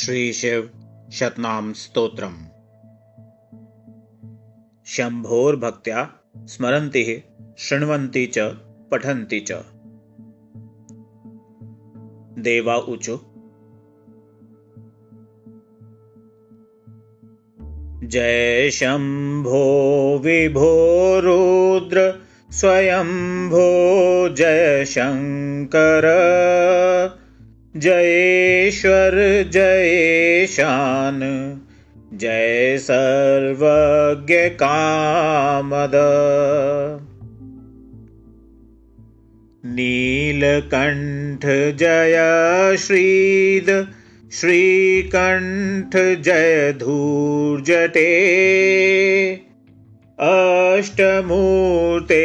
श्री शिव शतनाम स्तोत्रम। शंभोर भक्त्या स्मरन्ति शृण्वन्ति च पठन्ति च। देवा उचो जय शंभो विभो रुद्र स्वयंभो जय शंकर जयेश्वर जय शान जय सर्वज्ञ कामद। नीलकंठ जय श्रीद श्रीकंठ जय धूर्जटे अष्टमूर्ते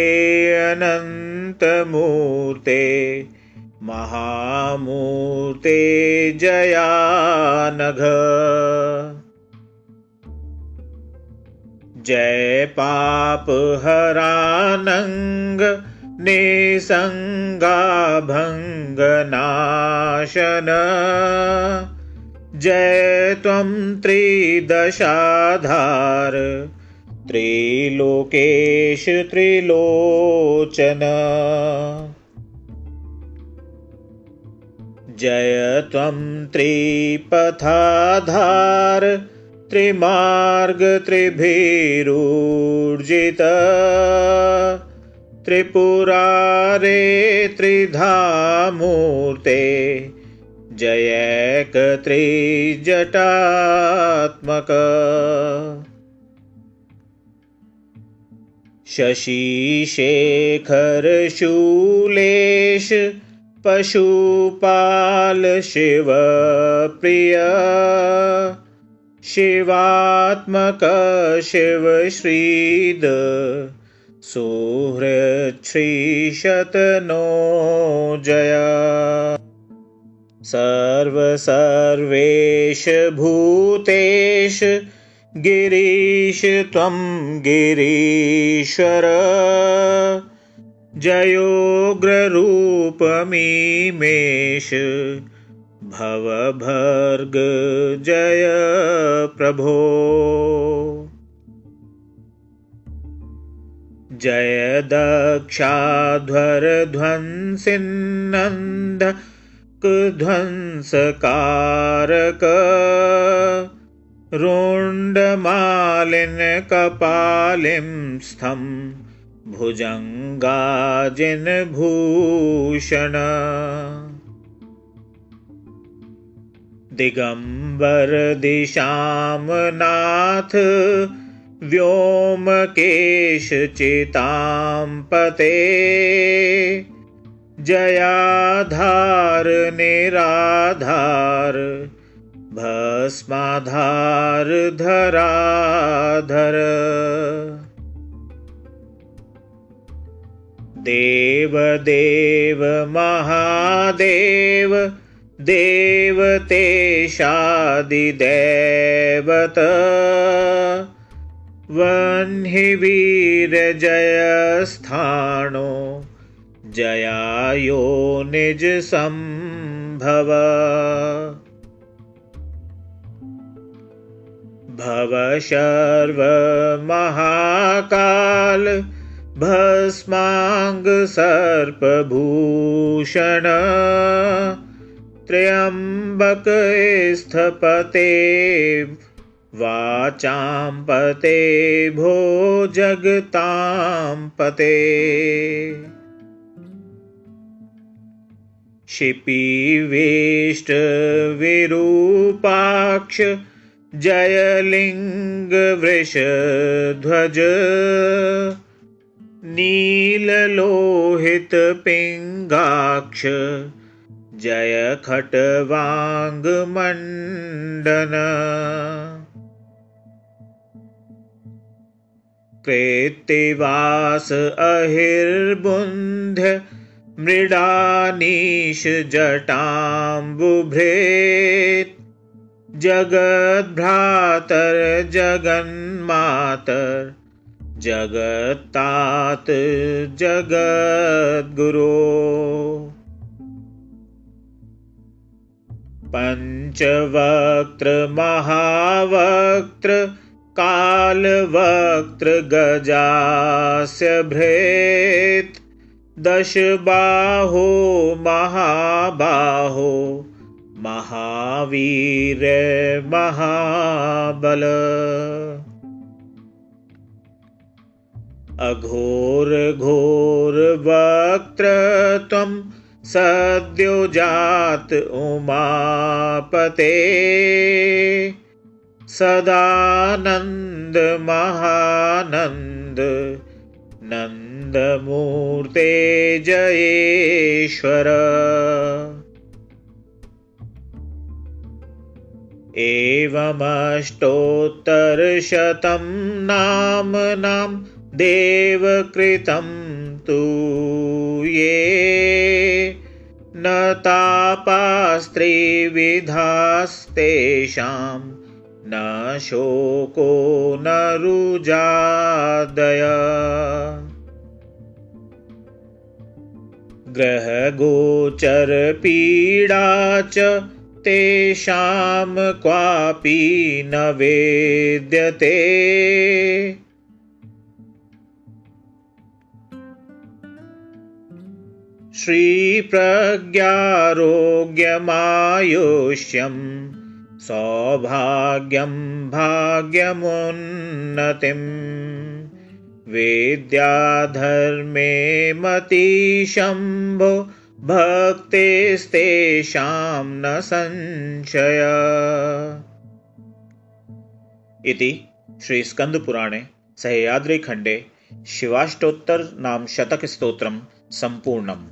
अनंतमूर्ते महामूर्ते जयानघ। जय पाप हरानंग निसंगा भंगनाशन जय त्वं त्रिदशाधार त्रिलोकेश त्रिलोचन। जय त्वं त्रिपथाधार त्रिमार्ग त्रिभिरूर्जित त्रिपुरारे त्रिधामूर्ते जयैक त्रिजटात्मक। शशि शेखर शूलेश पशुपाल शिव प्रिय शिवात्मक शिव श्रीद सुहृद श्री शतनो जय। सर्व सर्वेश भूतेश गिरीश त्वं गिरीश्वर जयोग्ररूपमीमेश भवभर्ग जय प्रभो। जय दक्षाध्वरध्वंसिन्नन्धकध्वंसकारक रुण्डमालिन कपालिं स्थं भुजंगाजिन भूषण। दिगंबर दिशामनाथ व्योमकेश चिताम्पते जयाधार निराधार भस्माधार धराधर। देव देव महादेव देवतेशादिदेवत वह्नि वीर जय स्थाणो जयायो निज संभव। भव शर्व महाकाल भस्मांग सर्पभूषण त्र्यंबक स्थपते वाचां पते भो जगतां पते। शिपिवेष्ट विरूपाक्ष जयलिंग वृषध्वज नीललोहित पिंगाक्ष जय खटवांग मंडन। कृत्तिवास अहिर्बुंध मृडानीश जटाम्बुभृत् जगद्भ्रातर जगन्मातर जगत्तात जगद्गुरो। पंचवक्त्र महावक्त्र कालवक्त्र गजास्य भृत् दशबाहो महाबाहो महावीर महाबल अघोर घोर वक्त्रत्वं सद्योजात उमापते सदानंद महानंद नंदमूर्ते जयेश्वर एवमष्टोत्तरशतं नाम्नां देवकृतं तु ये न तापास्त्रिविधास्तेषां न शोको न रुजादय ग्रहगोचर पीड़ा च तेषां क्वापि न वेद्यते श्रीप्रज्ञारोग्यमायुष्यं सौभाग्यं भाग्यमुन्नतिं विद्याधर्मे मतिशम्भो भक्तिस्तेषां न संशय इति श्री स्कंद पुराणे सहयाद्रि खंडे शिवाष्टोत्तर नाम शतक स्तोत्रम संपूर्णम।